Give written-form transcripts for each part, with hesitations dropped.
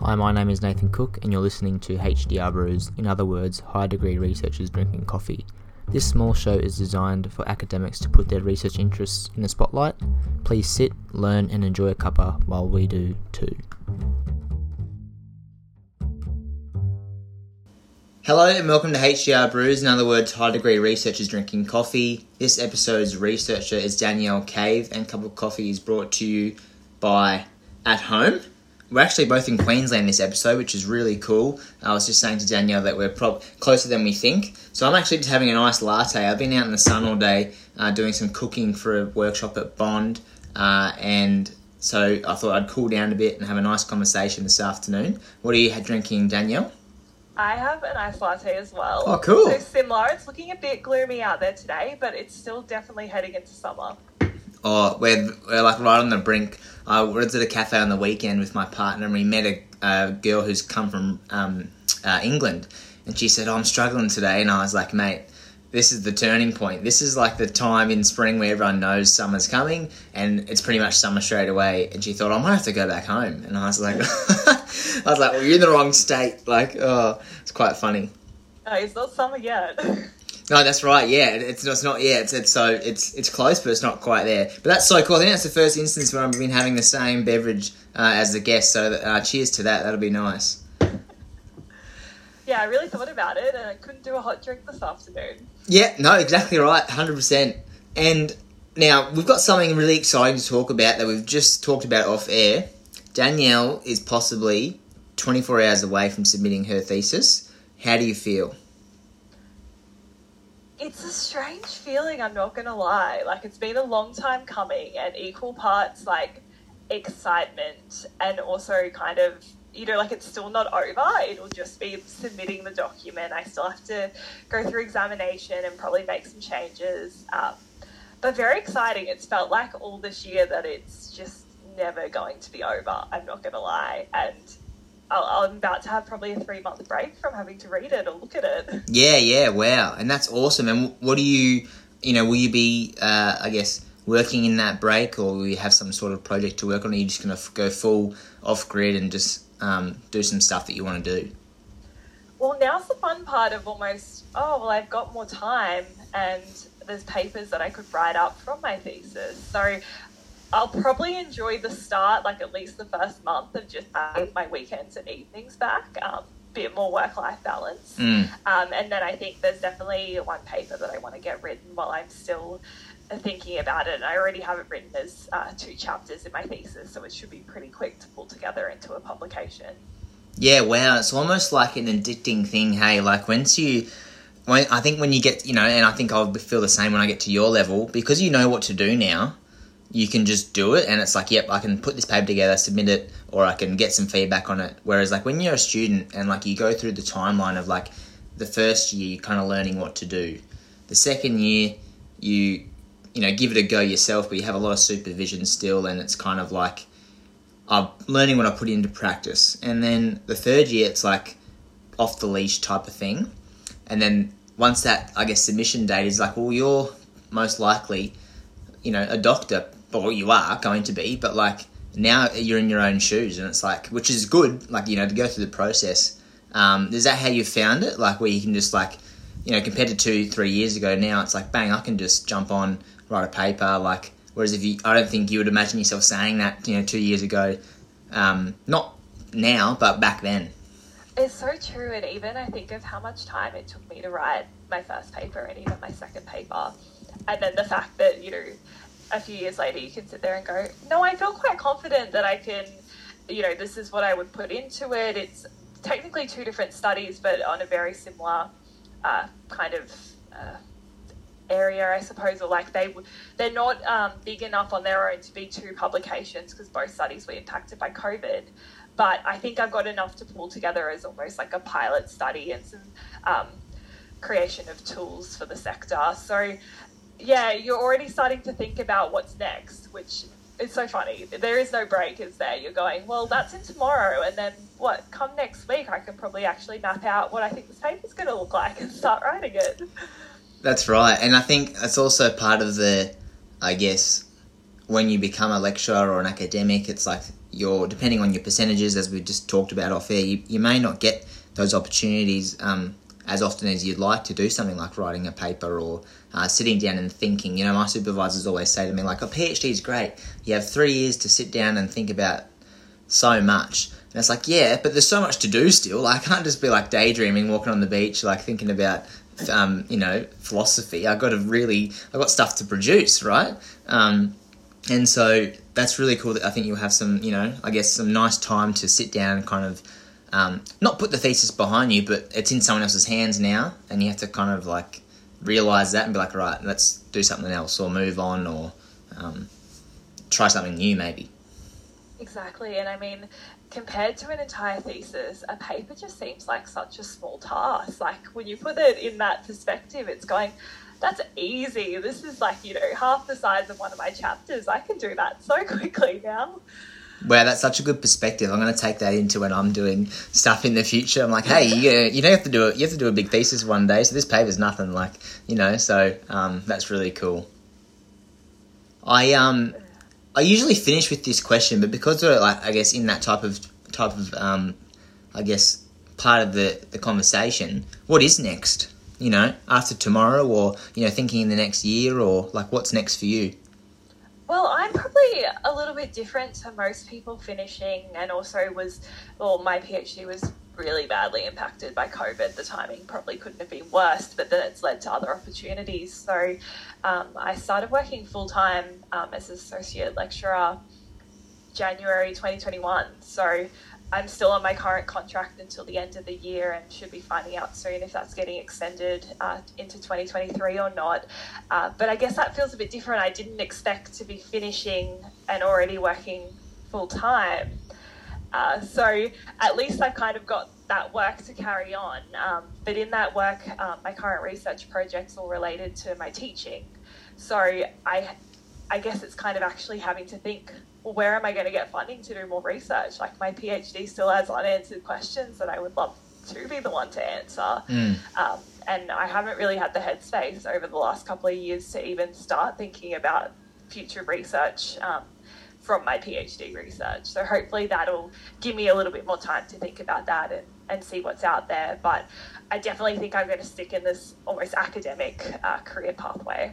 Hi, my name is Nathan Cook and you're listening to HDR Brews, in other words, High Degree Researchers Drinking Coffee. This small show is designed for academics to put their research interests in the spotlight. Please sit, learn and enjoy a cuppa while we do too. Hello and welcome to HDR Brews, in other words, High Degree Researchers Drinking Coffee. This episode's researcher is Danielle Cave and Cup of Coffee is brought to you by At Home. We're actually both in Queensland this episode, which is really cool. I was just saying to Danielle that we're closer than we think. So I'm actually just having a nice latte. I've been out in the sun all day doing some cooking for a workshop at Bond. And so I thought I'd cool down a bit and have a nice conversation this afternoon. What are you drinking, Danielle? I have a nice latte as well. Oh, cool. So similar. It's looking a bit gloomy out there today, but it's still definitely heading into summer. Oh, we're like right on the brink. I was at a cafe on the weekend with my partner and we met a girl who's come from England and she said, I'm struggling today. And I was like, mate, this is the turning point. This is like the time in spring where everyone knows summer's coming and it's pretty much summer straight away. And she thought, I might have to go back home. And I was like, well, you're in the wrong state. Like, oh, it's quite funny. No, it's not summer yet. No, that's right. Yeah, it's not. Yeah, it's close, but it's not quite there. But that's so cool. I think that's the first instance where I've been having the same beverage as the guest. So cheers to that. That'll be nice. Yeah, I really thought about it, and I couldn't do a hot drink this afternoon. Yeah, no, exactly right, 100%. And now we've got something really exciting to talk about that we've just talked about off air. Danielle is possibly 24 hours away from submitting her thesis. How do you feel? It's a strange feeling, I'm not going to lie. Like, it's been a long time coming and equal parts, like, excitement and also kind of, you know, like, it's still not over. It'll just be submitting the document. I still have to go through examination and probably make some changes. But very exciting. It's felt like all this year that it's just never going to be over, I'm not going to lie. And I'm about to have probably a 3-month break from having to read it or look at it. Yeah, wow. And that's awesome. And what do you know, will you be, I guess, working in that break or will you have some sort of project to work on? Or are you just going to go full off-grid and just do some stuff that you want to do? Well, now's the fun part of almost, I've got more time and there's papers that I could write up from my thesis. So I'll probably enjoy the start, like at least the first month of just having my weekends and evenings back, bit more work-life balance. And then I think there's definitely one paper that I want to get written while I'm still thinking about it. And I already have it written as 2 chapters in my thesis, so it should be pretty quick to pull together into a publication. Yeah, wow. It's almost like an addicting thing, hey? Like I think when you get, you know, and I think I'll feel the same when I get to your level, because you know what to do now. You can just do it and it's like, yep, I can put this paper together, submit it, or I can get some feedback on it. Whereas like when you're a student and like you go through the timeline of like the first year, you're kind of learning what to do. The second year, you know, give it a go yourself, but you have a lot of supervision still. And it's kind of like, I'm learning what I put into practice. And then the third year, it's like off the leash type of thing. And then once that, I guess, submission date is like, well, you're most likely, you know, a doctor. Or you are going to be, but like now you're in your own shoes and it's like, which is good, like, you know, to go through the process. Is that how you found it? Like where you can just like, you know, compared to 2-3 years ago now, it's like, bang, I can just jump on, write a paper. Like, whereas I don't think you would imagine yourself saying that, you know, 2 years ago, not now, but back then. It's so true. And even I think of how much time it took me to write my first paper and even my second paper. And then the fact that, you know, a few years later, you can sit there and go, no, I feel quite confident that I can, you know, this is what I would put into it. It's technically 2 different studies, but on a very similar kind of area, I suppose, or like they're not big enough on their own to be 2 publications because both studies were impacted by COVID. But I think I've got enough to pull together as almost like a pilot study and some creation of tools for the sector. So yeah, you're already starting to think about what's next, which is so funny. There is no break, is there? You're going, well, that's in tomorrow. And then what, come next week, I can probably actually map out what I think this paper's going to look like and start writing it. That's right. And I think that's also part of the, I guess, when you become a lecturer or an academic, it's like you're depending on your percentages, as we just talked about off air, you may not get those opportunities as often as you'd like to do something like writing a paper or sitting down and thinking. You know, my supervisors always say to me, like, a PhD is great. You have 3 years to sit down and think about so much. And it's like, yeah, but there's so much to do still. I can't just be, like, daydreaming, walking on the beach, like, thinking about, you know, philosophy. I've got stuff to produce, right? And so that's really cool that I think you'll have some, you know, I guess some nice time to sit down and kind of, not put the thesis behind you, but it's in someone else's hands now, and you have to kind of like realize that and be like, right, let's do something else or move on or try something new maybe. Exactly. And I mean, compared to an entire thesis, a paper just seems like such a small task. Like when you put it in that perspective, it's going, that's easy. This is like, you know, half the size of one of my chapters. I can do that so quickly now. Wow, that's such a good perspective. I'm going to take that into when I'm doing stuff in the future. I'm like, hey, you don't have to do it. You have to do a big thesis one day, so this paper's nothing. Like, you know, so that's really cool. I usually finish with this question, but because we're like, I guess in that type of I guess part of the conversation, what is next? You know, after tomorrow, or you know, thinking in the next year, or like, what's next for you? Well, I'm probably a little bit different to most people finishing, and also my PhD was really badly impacted by COVID. The timing probably couldn't have been worse, but then it's led to other opportunities. So I started working full-time as an associate lecturer January 2021. So I'm still on my current contract until the end of the year and should be finding out soon if that's getting extended into 2023 or not. But I guess that feels a bit different. I didn't expect to be finishing and already working full time. So at least I've kind of got that work to carry on. But in that work, my current research project's all related to my teaching. So I guess it's kind of actually having to think, well, where am I going to get funding to do more research? Like my PhD still has unanswered questions that I would love to be the one to answer. And I haven't really had the headspace over the last couple of years to even start thinking about future research from my PhD research. So hopefully that'll give me a little bit more time to think about that and see what's out there. But I definitely think I'm going to stick in this almost academic career pathway.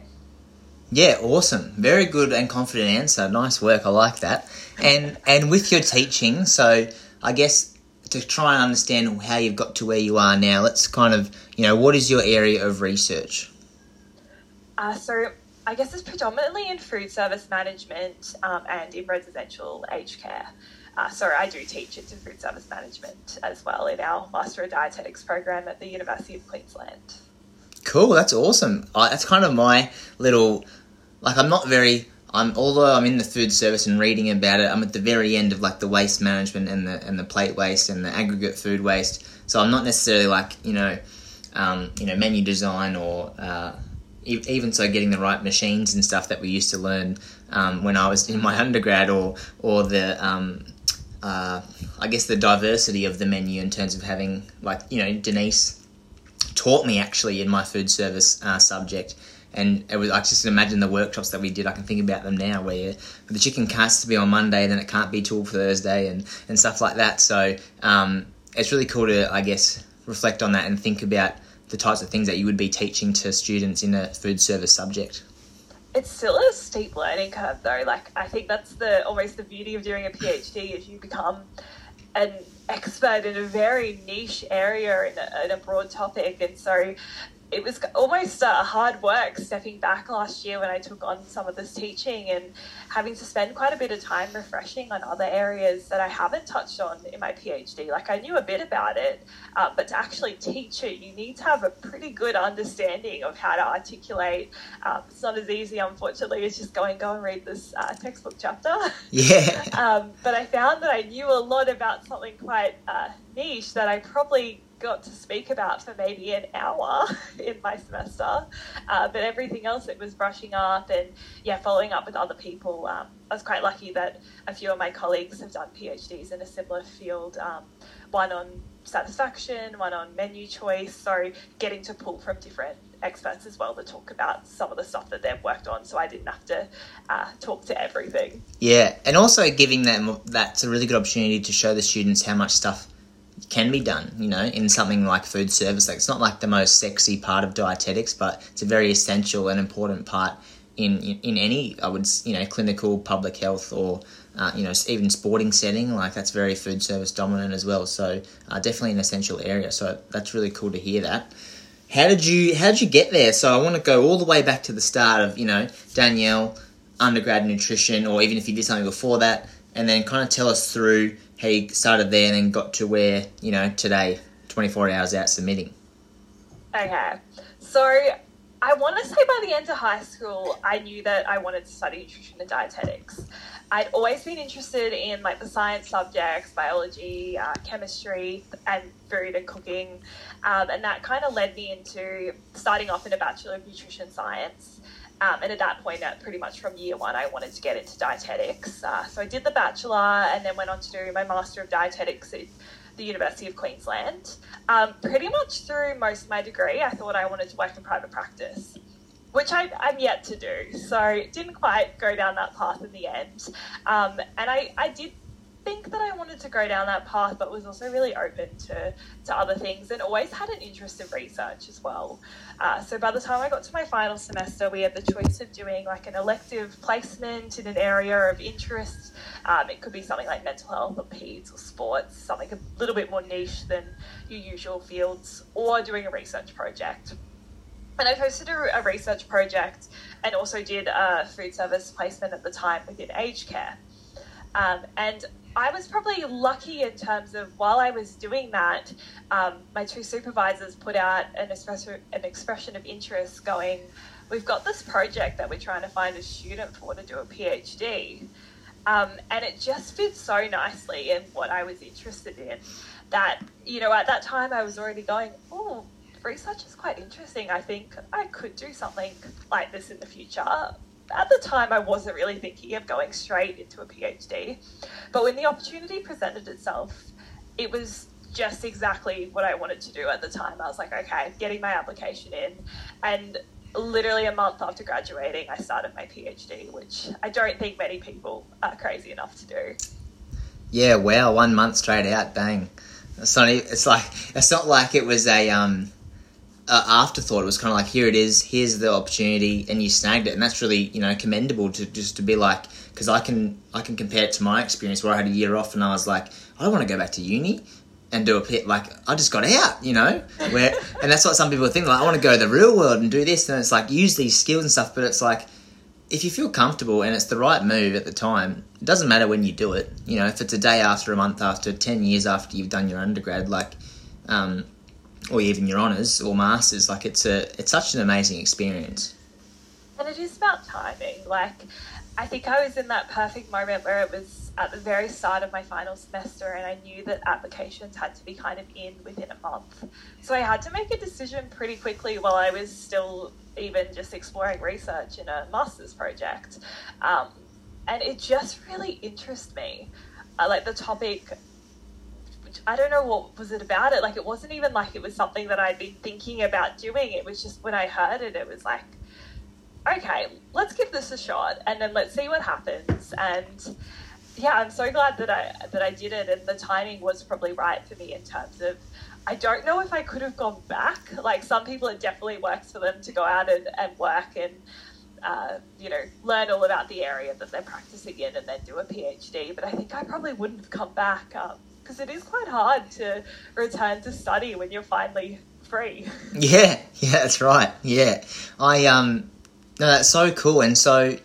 Yeah, awesome. Very good and confident answer. Nice work. I like that. And with your teaching, so I guess to try and understand how you've got to where you are now, let's kind of, you know, what is your area of research? So I guess it's predominantly in food service management and in residential aged care. So I do teach into food service management as well in our Master of Dietetics program at the University of Queensland. Cool, that's awesome. That's kind of my little, like, although I'm in the food service and reading about it, I'm at the very end of like the waste management and the plate waste and the aggregate food waste. So I'm not necessarily like, you know, menu design or even so getting the right machines and stuff that we used to learn when I was in my undergrad or the I guess the diversity of the menu in terms of having like, you know, Denise taught me actually in my food service subject, and it was, I just imagine the workshops that we did. I can think about them now, where the chicken has to be on Monday, then it can't be till Thursday, and stuff like that. So it's really cool to, I guess, reflect on that and think about the types of things that you would be teaching to students in a food service subject. It's still a steep learning curve, though. Like I think that's almost the beauty of doing a PhD is you become an expert in a very niche area in a broad topic. And so it was almost hard work stepping back last year when I took on some of this teaching and having to spend quite a bit of time refreshing on other areas that I haven't touched on in my PhD. Like I knew a bit about it, but to actually teach it, you need to have a pretty good understanding of how to articulate. It's not as easy, unfortunately, as just go and read this textbook chapter. Yeah. But I found that I knew a lot about something quite niche that I probably got to speak about for maybe an hour in my semester, but everything else it was brushing up and following up with other people. I was quite lucky that a few of my colleagues have done PhDs in a similar field, one on satisfaction, one on menu choice, so getting to pull from different experts as well to talk about some of the stuff that they've worked on, so I didn't have to talk to everything. Yeah, and also giving them, that's a really good opportunity to show the students how much stuff can be done, you know, in something like food service. Like, it's not like the most sexy part of dietetics, but it's a very essential and important part in any, I would, you know, clinical, public health, or you know, even sporting setting. Like, that's very food service dominant as well. So definitely an essential area. So that's really cool to hear that. How did you get there? So I want to go all the way back to the start of, you know, Danielle, undergrad nutrition, or even if you did something before that, and then kind of tell us through how you started there and then got to where, you know, today, 24 hours out submitting. Okay. So I want to say by the end of high school, I knew that I wanted to study nutrition and dietetics. I'd always been interested in, like, the science subjects, biology, chemistry, and food and cooking. And that kind of led me into starting off in a Bachelor of Nutrition Science. And at that point, pretty much from year one, I wanted to get into dietetics. So I did the Bachelor and then went on to do my Master of Dietetics at the University of Queensland. Pretty much through most of my degree, I thought I wanted to work in private practice, which I'm yet to do. So didn't quite go down that path in the end. And I did think that I wanted to go down that path, but was also really open to other things and always had an interest in research as well. So by the time I got to my final semester, we had the choice of doing like an elective placement in an area of interest. It could be something like mental health or peds or sports, something a little bit more niche than your usual fields, or doing a research project. And I chose to do a research project and also did a food service placement at the time within aged care. And I was probably lucky in terms of, while I was doing that, my two supervisors put out an expression of interest going, we've got this project that we're trying to find a student for to do a PhD. And it just fits so nicely in what I was interested in that, you know, at that time I was already going, oh, research is quite interesting. I think I could do something like this in the future. At the time, I wasn't really thinking of going straight into a PhD, but when the opportunity presented itself, it was just exactly what I wanted to do at the time. I was like, okay, getting my application in, and literally a month after graduating, I started my PhD, which I don't think many people are crazy enough to do. Yeah, wow, 1 month straight out, bang. It's not like it was a afterthought. It was kind of like, here it is, here's the opportunity, and you snagged it. And that's really, you know, commendable to be like, because I can compare it to my experience where I had a year off and I was like, I don't want to go back to uni and do a pit, like, I just got out, you know, where and that's what some people think, like, I want to go to the real world and do this, and it's like, use these skills and stuff. But it's like, if you feel comfortable and it's the right move at the time, it doesn't matter when you do it, you know, if it's a day after, a month after, 10 years after you've done your undergrad, like, or even your honours or masters, like, it's such an amazing experience. And it is about timing. Like, I think I was in that perfect moment where it was at the very start of my final semester, and I knew that applications had to be kind of in within a month. So I had to make a decision pretty quickly while I was still even just exploring research in a master's project. And it just really interested me. Like, the topic, I don't know what was it about it. Like, it wasn't even like it was something that I'd been thinking about doing. It was just when I heard it, it was like, okay, let's give this a shot and then let's see what happens. And yeah, I'm so glad that I did it. And the timing was probably right for me in terms of, I don't know if I could have gone back. Like, some people, it definitely works for them to go out and work and, you know, learn all about the area that they're practicing in and then do a PhD. But I think I probably wouldn't have come back, because it is quite hard to return to study when you're finally free. Yeah, that's right. Yeah. No, that's so cool. And so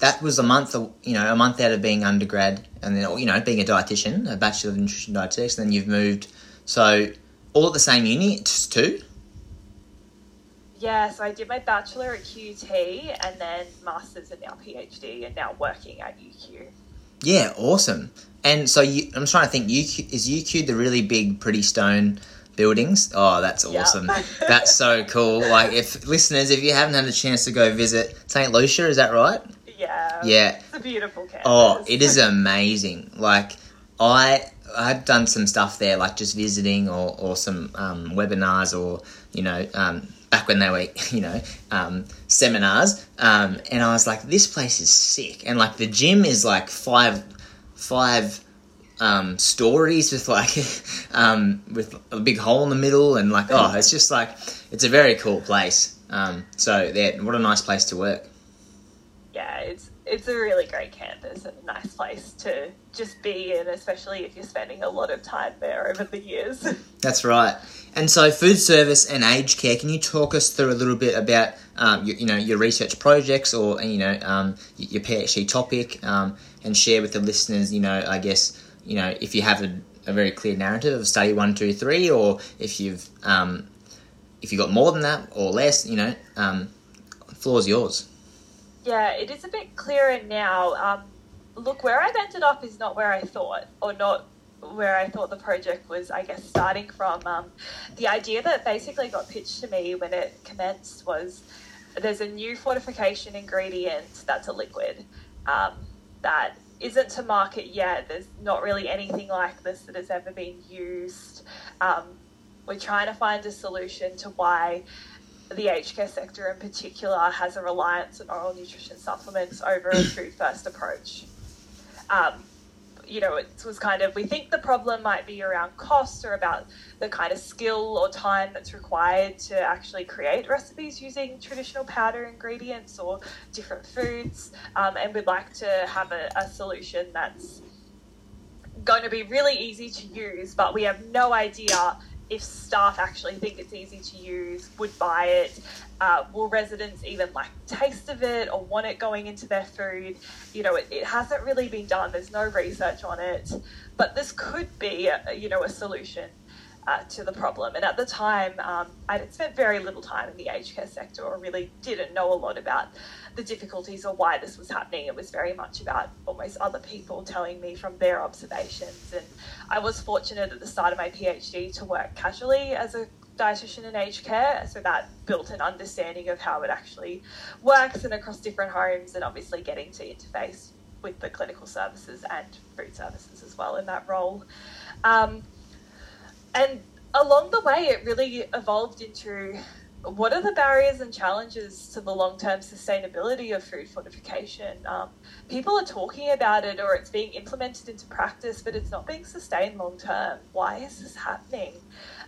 that was a month out of being undergrad and then, you know, being a dietitian, a Bachelor of Nutrition Dietetics, and then you've moved. So all at the same uni too? Yeah, so I did my Bachelor at QT and then Masters and now PhD and now working at UQ. Yeah, awesome. And so I'm trying to think, is UQ the really big, pretty stone buildings? Oh, that's awesome. Yep. That's so cool. Like, if listeners, if you haven't had a chance to go visit Saint Lucia, is that right? Yeah. It's a beautiful campus. Oh, it is amazing. Like, I've done some stuff there, like just visiting or some webinars or, you know, back when they were, seminars. And I was like, this place is sick. And like the gym is like five stories with like, with a big hole in the middle, and like, oh, it's just like, it's a very cool place. So yeah, what a nice place to work. Yeah, it's a really great campus and a nice place to just be in, especially if you're spending a lot of time there over the years. That's right. And so food service and aged care, can you talk us through a little bit about, your research projects or, your PhD topic, and share with the listeners, I guess, if you have a very clear narrative of study 1, 2, 3, or if you've got more than that or less, the floor's yours. Yeah, it is a bit clearer now. Look, where I've ended up is not where I thought, or not where I thought the project was, I guess, starting from. The idea that basically got pitched to me when it commenced was there's a new fortification ingredient that's a liquid that isn't to market yet. There's not really anything like this that has ever been used. We're trying to find a solution to why the aged care sector in particular has a reliance on oral nutrition supplements over a food-first approach. It was kind of, we think the problem might be around cost or about the kind of skill or time that's required to actually create recipes using traditional powder ingredients or different foods. And we'd like to have a solution that's going to be really easy to use, but we have no idea if staff actually think it's easy to use, would buy it, will residents even like taste of it or want it going into their food? It hasn't really been done. There's no research on it, but this could be, a solution to the problem. And at the time, I'd spent very little time in the aged care sector or really didn't know a lot about the difficulties or why this was happening. It was very much about almost other people telling me from their observations. And I was fortunate at the start of my PhD to work casually as a dietitian in aged care, so that built an understanding of how it actually works and across different homes, and obviously getting to interface with the clinical services and food services as well in that role. And along the way, it really evolved into what are the barriers and challenges to the long-term sustainability of food fortification? People are talking about it or it's being implemented into practice, but it's not being sustained long-term. Why is this happening?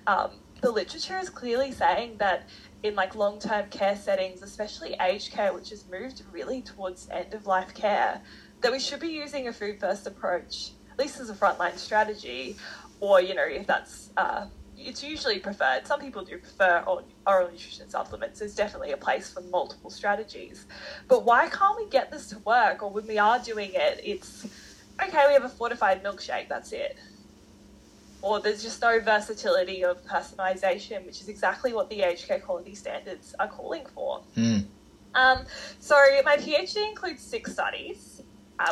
The literature is clearly saying that in like long-term care settings, especially aged care, which has moved really towards end-of-life care, that we should be using a food-first approach, at least as a frontline strategy, or, if that's... it's usually preferred. Some people do prefer oral nutrition supplements. There's definitely a place for multiple strategies. But why can't we get this to work? Or when we are doing it, it's, okay, we have a fortified milkshake, that's it. Or there's just no versatility of personalisation, which is exactly what the aged care quality standards are calling for. Mm. So my PhD includes 6 studies.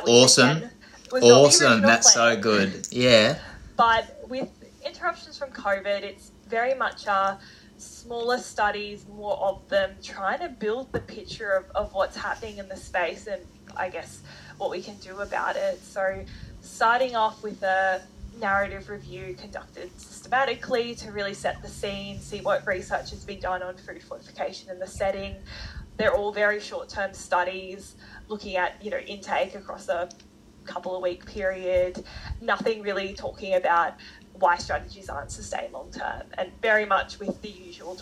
Awesome. That's so good. Yeah. But with interruptions from COVID, it's very much smaller studies, more of them, trying to build the picture of what's happening in the space and I guess what we can do about it. So starting off with a narrative review conducted systematically to really set the scene, see what research has been done on food fortification in the setting. They're all very short-term studies looking at, intake across a couple of week period, nothing really talking about why strategies aren't sustained long-term, and very much with the usual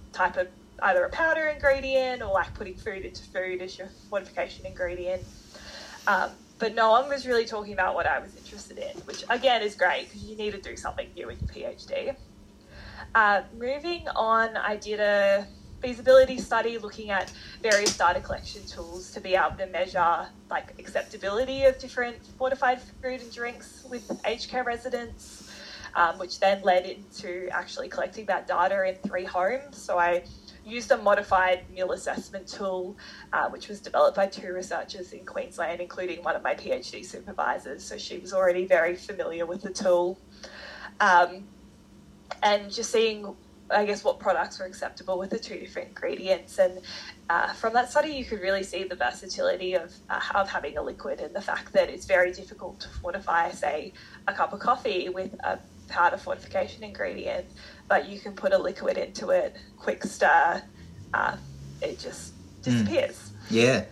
type of either a powder ingredient or like putting food into food as your fortification ingredient. But no one was really talking about what I was interested in, which again is great because you need to do something new with your PhD. Moving on, I did a feasibility study looking at various data collection tools to be able to measure like acceptability of different fortified food and drinks with aged care residents. Which then led into actually collecting that data in 3 homes. So I used a modified meal assessment tool, which was developed by 2 researchers in Queensland, including one of my PhD supervisors. So she was already very familiar with the tool. And just seeing, I guess, what products were acceptable with the 2 different ingredients. And from that study, you could really see the versatility of having a liquid and the fact that it's very difficult to fortify, say, a cup of coffee with a powder fortification ingredient, but you can put a liquid into it, quick stir, it just disappears. Yeah.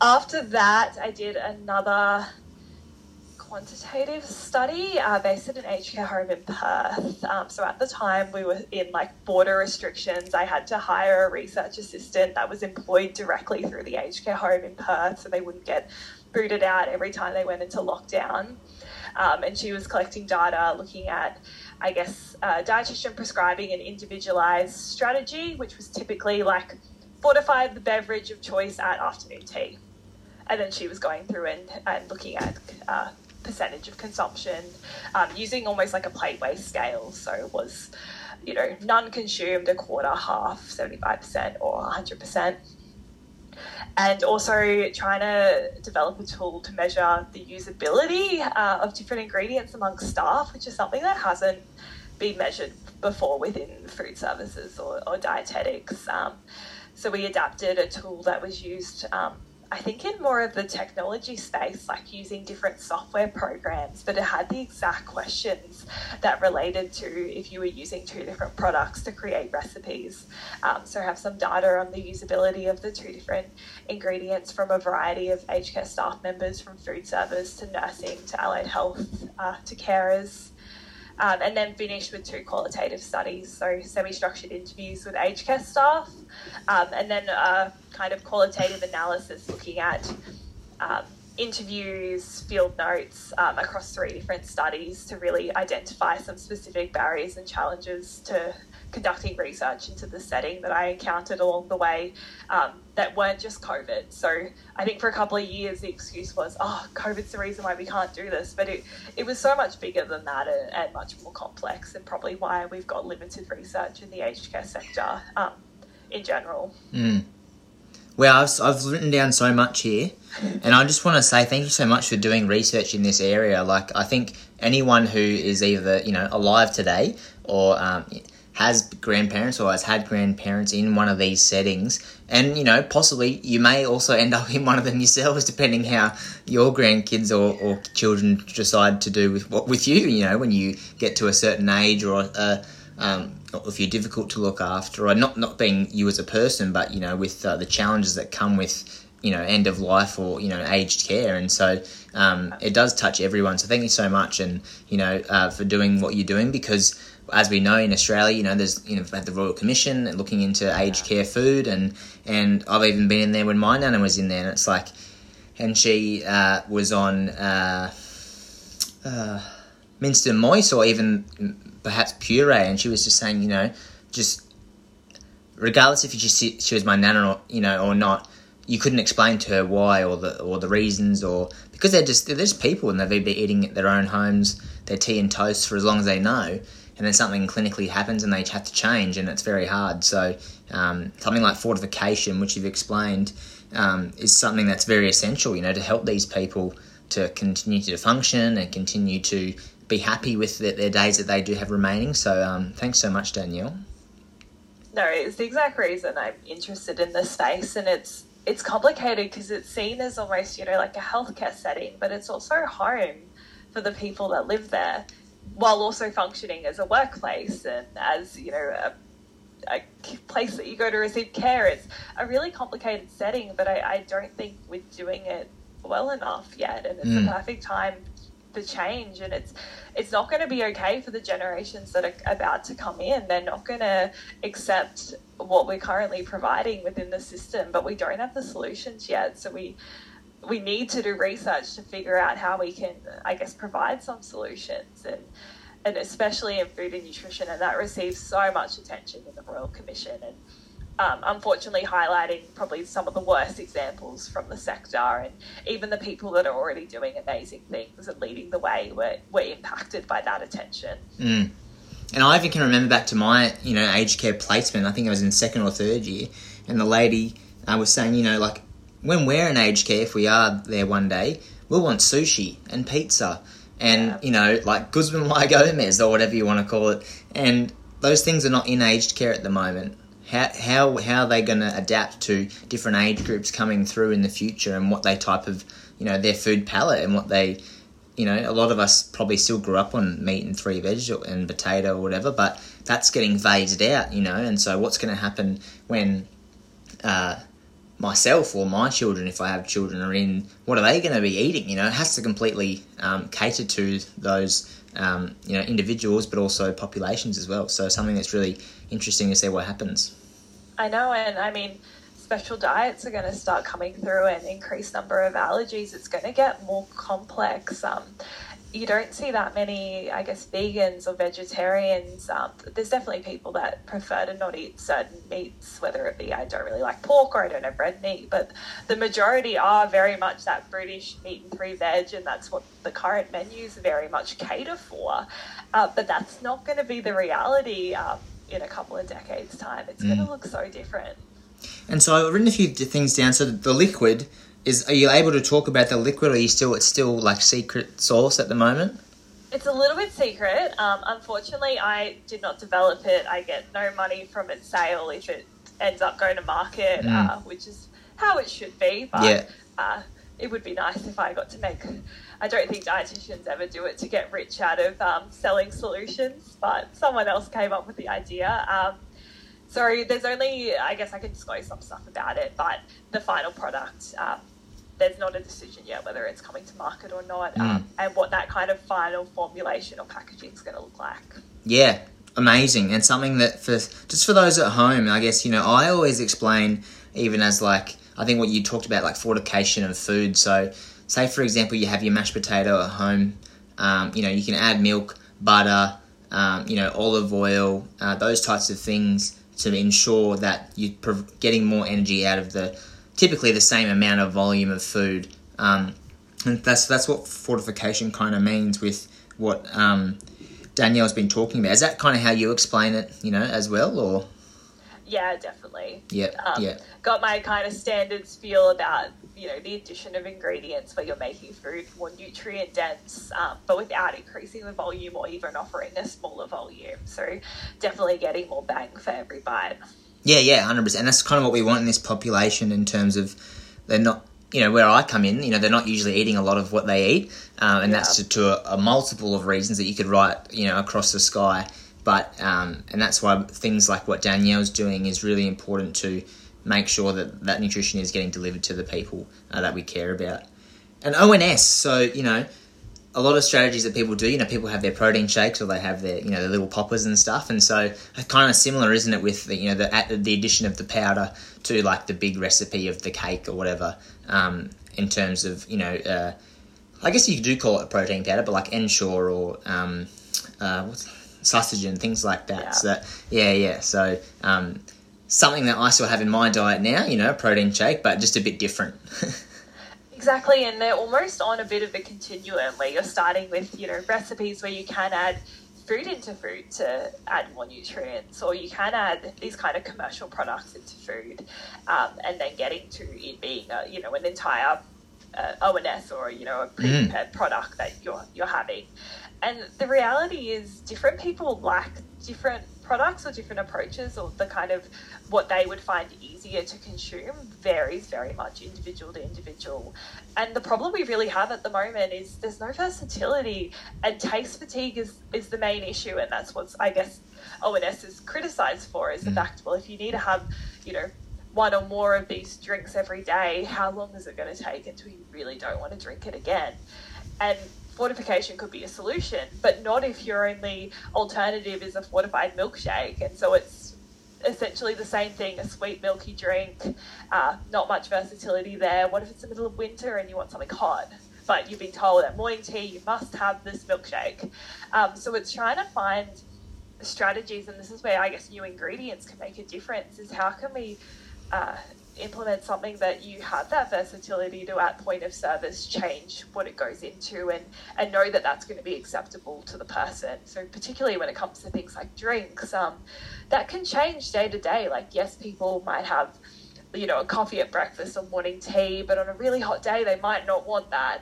After that, I did another quantitative study based at an aged care home in Perth. So at the time we were in like border restrictions. I had to hire a research assistant that was employed directly through the aged care home in Perth so they wouldn't get booted out every time they went into lockdown. And she was collecting data looking at, I guess, dietitian prescribing an individualized strategy, which was typically like fortify the beverage of choice at afternoon tea. And then she was going through and looking at percentage of consumption using almost like a plate waste scale. So it was, you know, none consumed, a quarter, half, 75% or 100%. And also trying to develop a tool to measure the usability of different ingredients amongst staff, which is something that hasn't been measured before within food services or dietetics. So we adapted a tool that was used I think in more of the technology space, like using different software programs, but it had the exact questions that related to if you were using two different products to create recipes. So have some data on the usability of the two different ingredients from a variety of aged care staff members, from food service to nursing to allied health to carers. And then finished with two qualitative studies, so semi-structured interviews with aged care staff, and then a kind of qualitative analysis looking at interviews, field notes across three different studies to really identify some specific barriers and challenges to conducting research into the setting that I encountered along the way that weren't just COVID. So I think for a couple of years the excuse was, oh, COVID's the reason why we can't do this. But it was so much bigger than that and much more complex, and probably why we've got limited research in the aged care sector in general. Mm. Well, I've written down so much here, and I just want to say thank you so much for doing research in this area. Like, I think anyone who is either, you know, alive today or has grandparents or has had grandparents in one of these settings, and, you know, possibly you may also end up in one of them yourselves, depending how your grandkids or children decide to do with you, you know, when you get to a certain age, or if you're difficult to look after, or not being you as a person, but, you know, with the challenges that come with, you know, end of life or, you know, aged care. And so it does touch everyone. So thank you so much, and, you know, for doing what you're doing, because as we know in Australia, you know, there's, you know, had the Royal Commission and looking into aged care food, and I've even been in there when my nana was in there, and it's like, and she was on minced and moist, or even perhaps puree, and she was just saying, you know, just regardless if she was my nana or, you know, or not, you couldn't explain to her why or the reasons, or because they're just people, and they've been eating at their own homes their tea and toast for as long as they know. And then something clinically happens and they have to change, and it's very hard. So something like fortification, which you've explained, is something that's very essential, you know, to help these people to continue to function and continue to be happy with their days that they do have remaining. So thanks so much, Danielle. No, it's the exact reason I'm interested in this space, and it's complicated because it's seen as almost, you know, like a healthcare setting, but it's also home for the people that live there, while also functioning as a workplace and as, you know, a place that you go to receive care. It's a really complicated setting, but I don't think we're doing it well enough yet, and it's the perfect time for change. And it's not going to be okay for the generations that are about to come in. They're not going to accept what we're currently providing within the system, but we don't have the solutions yet, so we need to do research to figure out how we can, I guess, provide some solutions, and especially in food and nutrition, and that receives so much attention in the Royal Commission, and unfortunately highlighting probably some of the worst examples from the sector, and even the people that are already doing amazing things and leading the way were impacted by that attention. Mm. And I even can remember back to my, you know, aged care placement. I think I was in second or third year, and the lady was saying, you know, like, when we're in aged care, if we are there one day, we'll want sushi and pizza and, you know, like Guzman Y. Gomez or whatever you want to call it. And those things are not in aged care at the moment. How are they going to adapt to different age groups coming through in the future, and what they type of, you know, their food palette and what they you know, a lot of us probably still grew up on meat and three veg and potato or whatever, but that's getting phased out, you know. And so what's going to happen when myself or my children, if I have children, are in, what are they going to be eating? You know, it has to completely cater to those, you know, individuals, but also populations as well. So something that's really interesting to see what happens. I know, and I mean, special diets are going to start coming through and increased number of allergies. It's going to get more complex. You don't see that many, I guess, vegans or vegetarians. There's definitely people that prefer to not eat certain meats, whether it be I don't really like pork or I don't have red meat, but the majority are very much that British meat and three veg, and that's what the current menus very much cater for. But that's not going to be the reality in a couple of decades' time. It's going to look so different. And so I've written a few things down. So the liquid is, are you able to talk about the liquid, or are you still, it's still like secret sauce at the moment? It's a little bit secret. Unfortunately, I did not develop it. I get no money from its sale if it ends up going to market, which is how it should be. But it would be nice if I got to make, I don't think dietitians ever do it to get rich out of selling solutions, but someone else came up with the idea. So there's only, I guess I can disclose some stuff about it, but the final product, there's not a decision yet whether it's coming to market or not, and what that kind of final formulation or packaging is going to look like. Yeah, amazing. And something that for, just for those at home, I guess, you know, I always explain even as like, I think what you talked about, like fortification of food. So say, for example, you have your mashed potato at home, you know, you can add milk, butter, you know, olive oil, those types of things, to ensure that you're getting more energy out of the typically the same amount of volume of food, and that's what fortification kind of means with what Danielle's been talking about. Is that kind of how you explain it, you know, as well, or? Yeah, definitely. Yeah. Got my kind of standards feel about, you know, the addition of ingredients where you're making food more nutrient dense, but without increasing the volume or even offering a smaller volume. So definitely getting more bang for every bite. Yeah, 100%. And that's kind of what we want in this population in terms of they're not, you know, where I come in, you know, they're not usually eating a lot of what they eat. That's to a multiple of reasons that you could write, you know, across the sky. But and that's why things like what Danielle's doing is really important to make sure that that nutrition is getting delivered to the people that we care about. And ONS, so, you know, a lot of strategies that people do, you know, people have their protein shakes or they have their, you know, their little poppers and stuff. And so kind of similar, isn't it, with, the, you know, the addition of the powder to like the big recipe of the cake or whatever, in terms of, you know, I guess you do call it a protein powder, but like Ensure or sausage and things like that. Yeah. So something that I still have in my diet now, you know, protein shake, but just a bit different. Exactly, and they're almost on a bit of a continuum where you're starting with, you know, recipes where you can add food into food to add more nutrients, or you can add these kind of commercial products into food, and then getting to it being, you know, an entire ONS or, you know, a pre-prepared product that you're having. And the reality is different people like different products or different approaches, or the kind of what they would find easier to consume varies very much individual to individual. And the problem we really have at the moment is there's no versatility, and taste fatigue is the main issue. And that's what I guess ONS is criticised for, is the fact, well, if you need to have, you know, one or more of these drinks every day, how long is it going to take until you really don't want to drink it again? And fortification could be a solution, but not if your only alternative is a fortified milkshake. And so it's essentially the same thing, a sweet milky drink, not much versatility there. What if it's the middle of winter and you want something hot, but you've been told at morning tea you must have this milkshake? So it's trying to find strategies, and this is where I guess new ingredients can make a difference, is how can we implement something that you have that versatility to, at point of service, change what it goes into and know that that's going to be acceptable to the person. So particularly when it comes to things like drinks, that can change day to day. Like, yes, people might have, you know, a coffee at breakfast or morning tea, but on a really hot day they might not want that.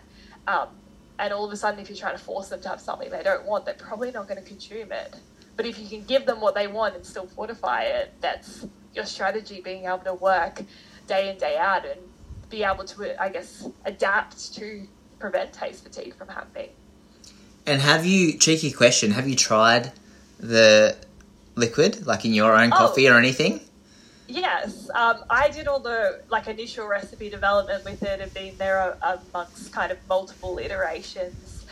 And all of a sudden, if you're trying to force them to have something they don't want, they're probably not going to consume it. But if you can give them what they want and still fortify it, that's your strategy being able to work day in, day out, and be able to, I guess, adapt to prevent taste fatigue from happening. And have you, cheeky question, have you tried the liquid, like in your own coffee or anything? Yes. I did all the initial recipe development with it and been there amongst kind of multiple iterations.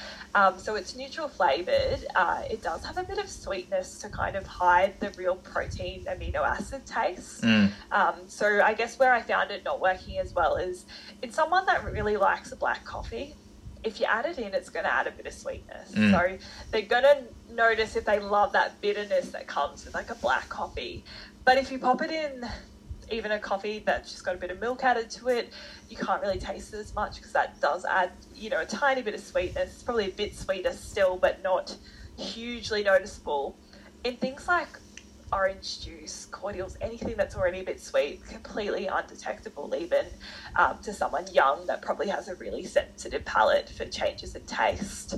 So it's neutral flavoured. It does have a bit of sweetness to kind of hide the real protein amino acid taste. Mm. So I guess where I found it not working as well is it's someone that really likes a black coffee. If you add it in, it's going to add a bit of sweetness. Mm. So they're going to notice if they love that bitterness that comes with a black coffee. But if you pop it in even a coffee that's just got a bit of milk added to it, you can't really taste it as much because that does add, a tiny bit of sweetness. It's probably a bit sweeter still, but not hugely noticeable. In things like orange juice, cordials, anything that's already a bit sweet, completely undetectable even to someone young that probably has a really sensitive palate for changes in taste.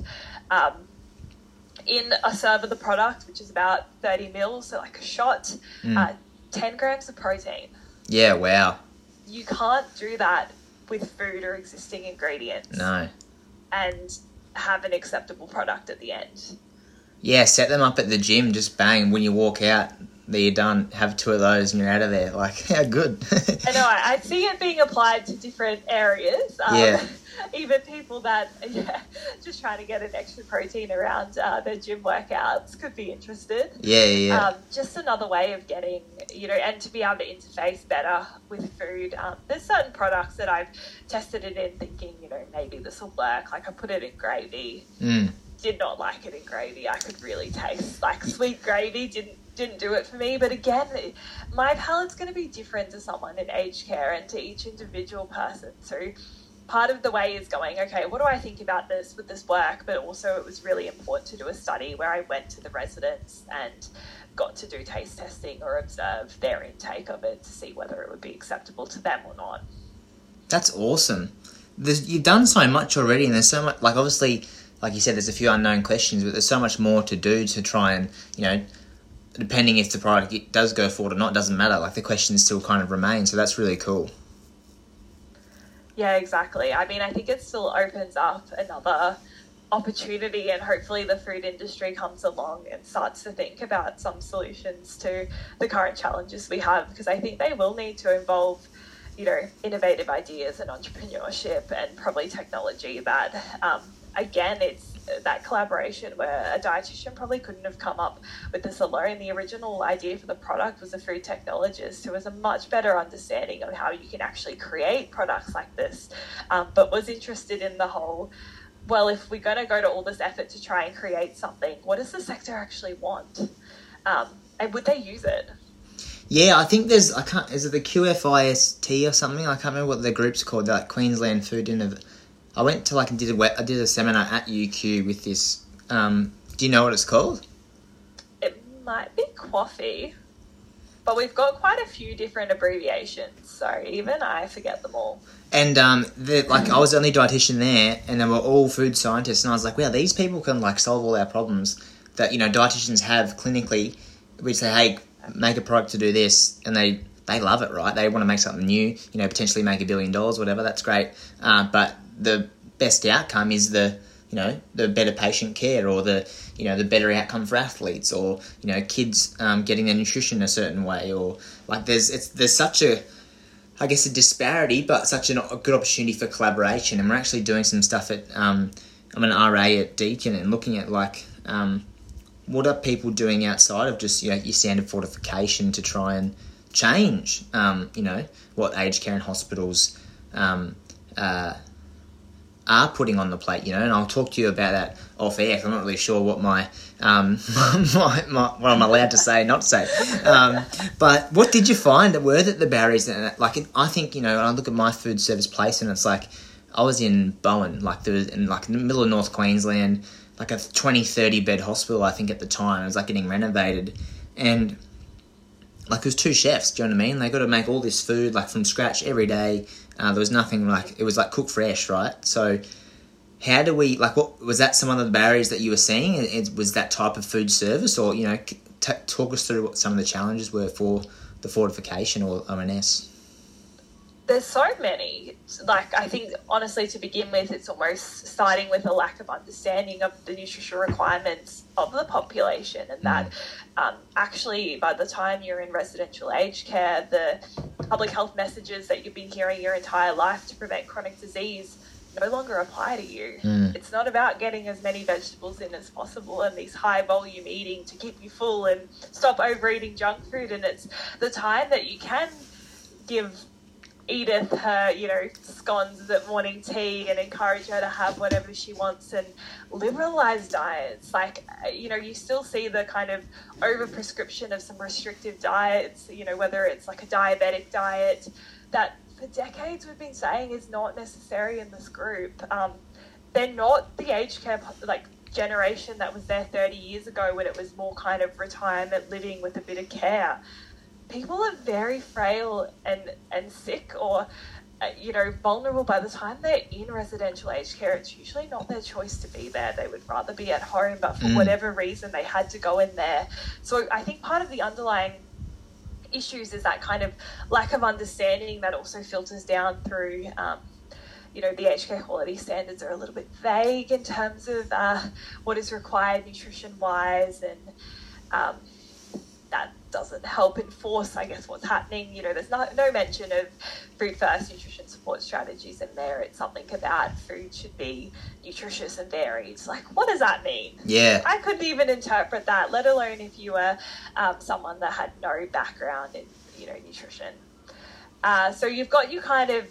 In a serve of the product, which is about 30 mils, so a shot, 10 grams of protein. Yeah, wow. You can't do that with food or existing ingredients. No. And have an acceptable product at the end. Yeah, set them up at the gym, just bang, when you walk out, there you're done, have two of those and you're out of there. How good. I know, I see it being applied to different areas. Even people that just trying to get an extra protein around their gym workouts could be interested. Yeah. Just another way of getting, and to be able to interface better with food. There's certain products that I've tested it in thinking, maybe this will work. I put it in gravy. Mm. Did not like it in gravy. I could really taste sweet gravy didn't do it for me. But again, my palate's going to be different to someone in aged care and to each individual person. So part of the way is going, okay, what do I think about this? Would this work? But also it was really important to do a study where I went to the residents and got to do taste testing or observe their intake of it to see whether it would be acceptable to them or not. That's awesome. You've done so much already, and there's so much, obviously, like you said, there's a few unknown questions, but there's so much more to do to try and, depending if the product does go forward or not, doesn't matter. The questions still kind of remain. So that's really cool. Yeah, exactly. I think it still opens up another opportunity, and hopefully the food industry comes along and starts to think about some solutions to the current challenges we have, because I think they will need to involve innovative ideas and entrepreneurship and probably technology that, again, it's that collaboration where a dietitian probably couldn't have come up with this alone. The original idea for the product was a food technologist who has a much better understanding of how you can actually create products like this, but was interested in the whole, well, if we're going to go to all this effort to try and create something, what does the sector actually want? And would they use it? Yeah, I think is it the QFIST or something? I can't remember what the group's called, Queensland Food Innovation. I went to and did a seminar at UQ with this. Do you know what it's called? It might be coffee, but we've got quite a few different abbreviations, so even I forget them all. And I was the only dietitian there, and they were all food scientists, and I was wow, these people can solve all our problems that dietitians have clinically. We say, hey, make a product to do this, and they love it, right? They want to make something new, potentially make $1 billion, whatever. That's great, but the best outcome is the better patient care, or the better outcome for athletes, or kids getting their nutrition a certain way, or there's such a disparity, but such a good opportunity for collaboration. And we're actually doing some stuff at I'm an RA at Deakin, and looking at what are people doing outside of just your standard fortification to try and change what aged care and hospitals are putting on the plate, and I'll talk to you about that off air. I'm not really sure what my what I'm allowed to say, not say. But what did you find were the barriers? That, I think I look at my food service place, and it's I was in Bowen, in the middle of North Queensland, a 20-30 bed hospital, I think at the time. It was getting renovated, and it was two chefs. Do you know what I mean? They got to make all this food from scratch every day. There was nothing it was cook fresh, right? So how do we what was that? Some of the barriers that you were seeing, it was that type of food service, or talk us through what some of the challenges were for the fortification or ONS. There's so many. Like, I think, honestly, to begin with, it's almost starting with a lack of understanding of the nutritional requirements of the population, and that actually by the time you're in residential aged care, the public health messages that you've been hearing your entire life to prevent chronic disease no longer apply to you. It's not about getting as many vegetables in as possible and these high volume eating to keep you full and stop overeating junk food. And it's the time that you can give Edith her, you know, scones at morning tea and encourage her to have whatever she wants and liberalize diets. Like, you know, you still see the kind of overprescription of some restrictive diets, you know, whether it's like a diabetic diet that for decades we've been saying is not necessary in this group. They're not the aged care generation that was there 30 years ago when it was more kind of retirement living with a bit of care. People are very frail and sick or, you know, vulnerable by the time they're in residential aged care. It's usually not their choice to be there. They would rather be at home, but for whatever reason they had to go in there. So I think part of the underlying issues is that kind of lack of understanding that also filters down through, you know, the aged care quality standards are a little bit vague in terms of what is required nutrition-wise, and that doesn't help enforce, I guess, what's happening. You know, there's no mention of food first nutrition support strategies in there. It's something about food should be nutritious and varied. Like, what does that mean? Yeah, I couldn't even interpret that, let alone if you were someone that had no background in, you know, nutrition. So you've got your kind of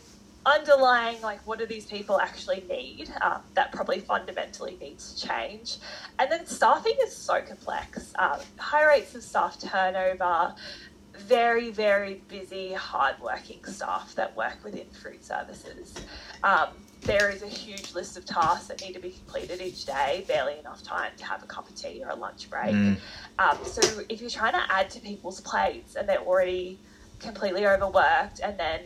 underlying, like, what do these people actually need? That probably fundamentally needs to change. And then staffing is so complex. High rates of staff turnover, very, very busy, hardworking staff that work within food services. There is a huge list of tasks that need to be completed each day, barely enough time to have a cup of tea or a lunch break. So if you're trying to add to people's plates and they're already completely overworked, and then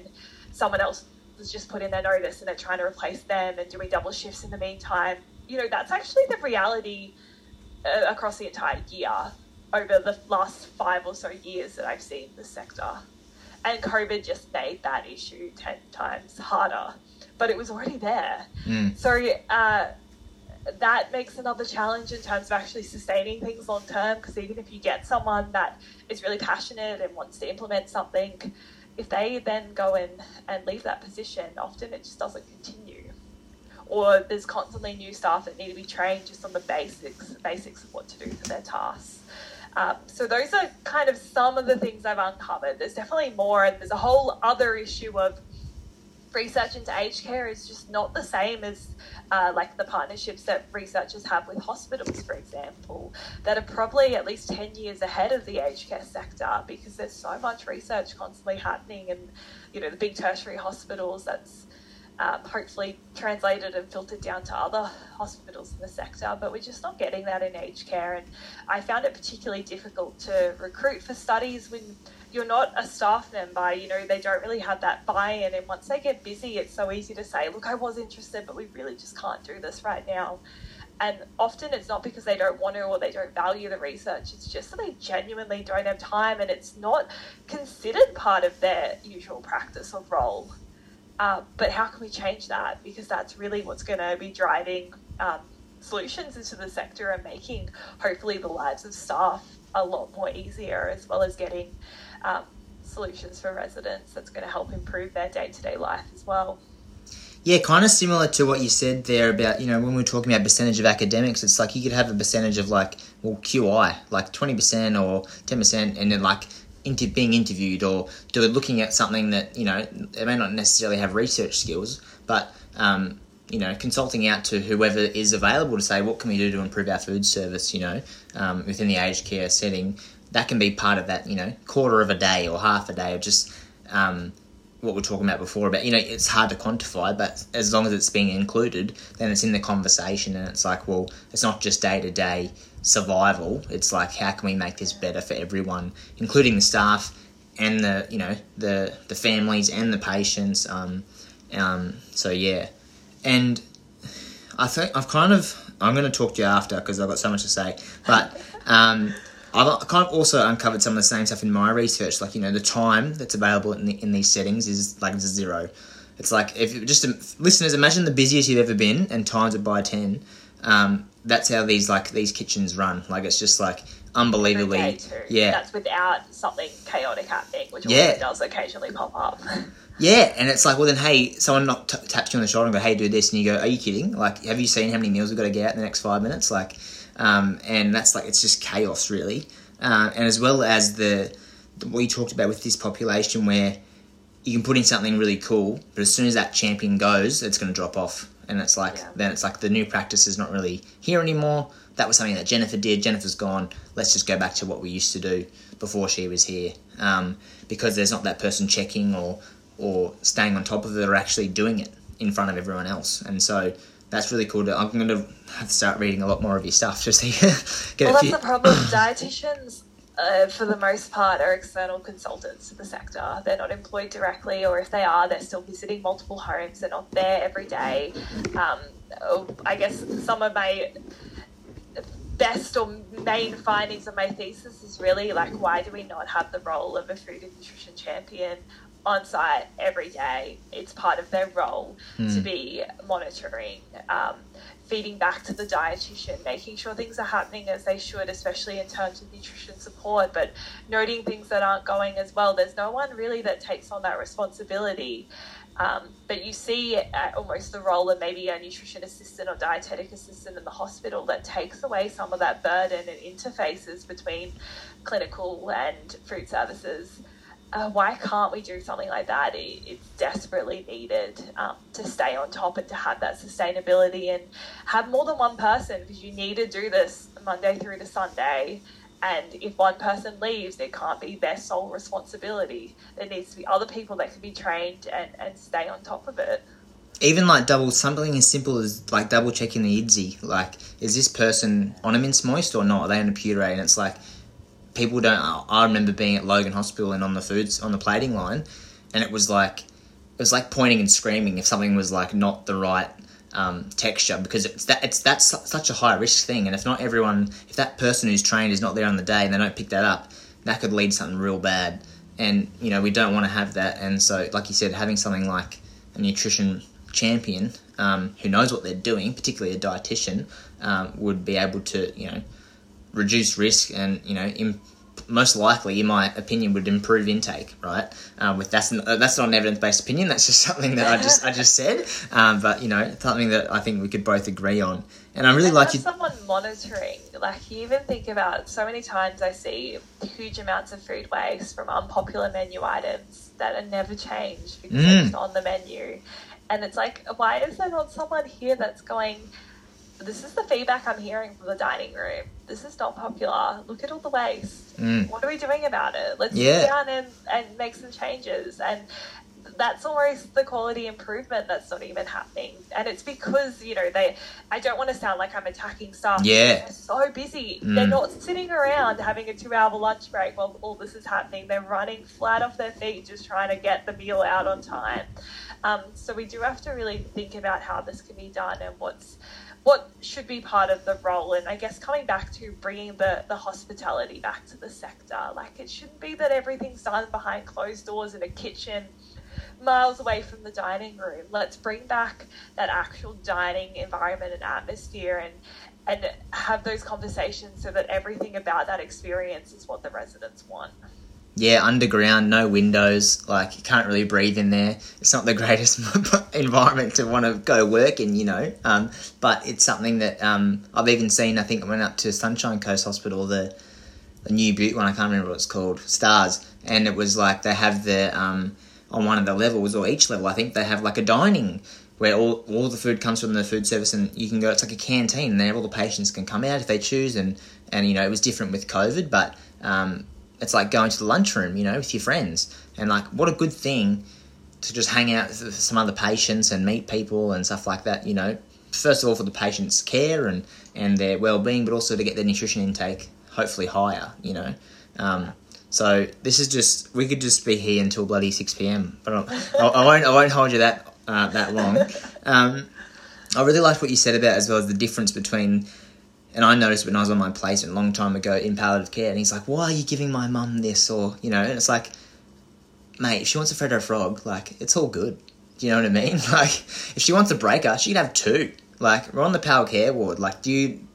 someone else has just put in their notice and they're trying to replace them and doing double shifts in the meantime, you know, that's actually the reality across the entire year over the last 5 or so years that I've seen the sector. And COVID just made that issue 10 times harder, but it was already there. So that makes another challenge in terms of actually sustaining things long term, because even if you get someone that is really passionate and wants to implement something, if they then go in and leave that position, often it just doesn't continue. Or there's constantly new staff that need to be trained just on the basics of what to do for their tasks. So those are kind of some of the things I've uncovered. There's definitely more, and there's a whole other issue of research into aged care is just not the same as like the partnerships that researchers have with hospitals, for example, that are probably at least 10 years ahead of the aged care sector, because there's so much research constantly happening, and, you know, the big tertiary hospitals that's hopefully translated and filtered down to other hospitals in the sector, but we're just not getting that in aged care. And I found it particularly difficult to recruit for studies when you're not a staff member. You know, they don't really have that buy-in, and once they get busy, it's so easy to say, look, I was interested, but we really just can't do this right now. And often it's not because they don't want to or they don't value the research, it's just that they genuinely don't have time, and it's not considered part of their usual practice or role. But how can we change that? Because that's really what's going to be driving solutions into the sector and making, hopefully, the lives of staff a lot more easier, as well as getting solutions for residents that's going to help improve their day-to-day life as well. Yeah, kind of similar to what you said there about, you know, when we're talking about percentage of academics, it's like you could have a percentage of QI, like 20% or 10%, and then into being interviewed or looking at something that, you know, they may not necessarily have research skills, but you know, consulting out to whoever is available to say, what can we do to improve our food service, you know, within the aged care setting. That can be part of that, you know, quarter of a day or half a day of just what we're talking about before about, you know, it's hard to quantify, but as long as it's being included, then it's in the conversation. And it's like, well, it's not just day-to-day survival. It's like, how can we make this better for everyone, including the staff and the, you know, the families and the patients. So, yeah. And I'm going to talk to you after because I've got so much to say, but I've kind of also uncovered some of the same stuff in my research. Like, you know, the time that's available in these settings is like zero. It's like, if just listeners, imagine the busiest you've ever been and times it by 10. That's how these kitchens run. Like, it's just like unbelievably. Okay, yeah. That's without something chaotic happening, which also does occasionally pop up. Yeah, and it's like, well, then, hey, someone taps you on the shoulder and go, hey, do this, and you go, are you kidding? Like, have you seen how many meals we've got to get out in the next 5 minutes? Like, and that's like, it's just chaos, really. And as well as what you talked about with this population, where you can put in something really cool, but as soon as that champion goes, it's going to drop off. And it's like, then it's like the new practice is not really here anymore. That was something that Jennifer did. Jennifer's gone. Let's just go back to what we used to do before she was here. Because there's not that person checking or staying on top of it, or actually doing it in front of everyone else. And so that's really cool. I'm going to have to start reading a lot more of your stuff just to get well, that's the problem. Dietitians, for the most part, are external consultants to the sector. They're not employed directly, or if they are, they're still visiting multiple homes. They're not there every day. I guess some of my best or main findings of my thesis is really like, why do we not have the role of a food and nutrition champion on site every day? It's part of their role to be monitoring, feeding back to the dietitian, making sure things are happening as they should, especially in terms of nutrition support, but noting things that aren't going as well. There's no one really that takes on that responsibility. But you see almost the role of maybe a nutrition assistant or dietetic assistant in the hospital that takes away some of that burden and interfaces between clinical and food services. Why can't we do something like that? It's desperately needed to stay on top and to have that sustainability and have more than one person, because you need to do this Monday through to Sunday. And if one person leaves, it can't be their sole responsibility. There needs to be other people that can be trained and stay on top of it. Even like something as simple as like double checking the IDSI. Like, is this person on a mince moist or not? Are they on a puree? And it's like, people don't. I remember being at Logan Hospital and on the plating line, and it was like pointing and screaming if something was like not the right texture, because it's such a high risk thing. And if that person who's trained is not there on the day and they don't pick that up, that could lead to something real bad. And you know, we don't want to have that. And so, like you said, having something like a nutrition champion who knows what they're doing, particularly a dietitian, would be able to reduce risk and, most likely, in my opinion, would improve intake, right? That's not an evidence-based opinion. That's just something that I just said. But, something that I think we could both agree on. And I really like someone monitoring. Like, you even think about so many times I see huge amounts of food waste from unpopular menu items that are never changed because it's on the menu. And it's like, why is there not someone here that's going, this is the feedback I'm hearing from the dining room. This is not popular. Look at all the waste. What are we doing about it? Let's sit down and make some changes. And that's almost the quality improvement that's not even happening. And it's because, I don't want to sound like I'm attacking staff. Yeah. They're so busy. They're not sitting around having a 2-hour lunch break while all this is happening. They're running flat off their feet just trying to get the meal out on time. So we do have to really think about how this can be done and what should be part of the role. And I guess coming back to bringing the hospitality back to the sector, like, it shouldn't be that everything's done behind closed doors in a kitchen miles away from the dining room. Let's bring back that actual dining environment and atmosphere and have those conversations so that everything about that experience is what the residents want. Yeah, underground, no windows, like, you can't really breathe in there. It's not the greatest environment to want to go work in, but it's something that I've even seen. I think I went up to Sunshine Coast Hospital, the new Butte one, I can't remember what it's called, Stars, and it was like they have on one of the levels, or each level, I think they have like a dining where all the food comes from the food service, and you can go, it's like a canteen, and there all the patients can come out if they choose, and it was different with COVID, but... it's like going to the lunchroom, with your friends. And, like, what a good thing to just hang out with some other patients and meet people and stuff like that, First of all, for the patient's care and their well-being, but also to get their nutrition intake hopefully higher, So this is just – we could just be here until bloody 6 p.m. But I won't hold you that long. I really liked what you said about as well as the difference between – And I noticed when I was on my placement a long time ago in palliative care, and he's like, why are you giving my mum this? Or, you know, and it's like, mate, if she wants a Freddo Frog, like, it's all good. Do you know what I mean? Like, if she wants a breaker, she can have two. Like, we're on the palliative care ward. Like, dude,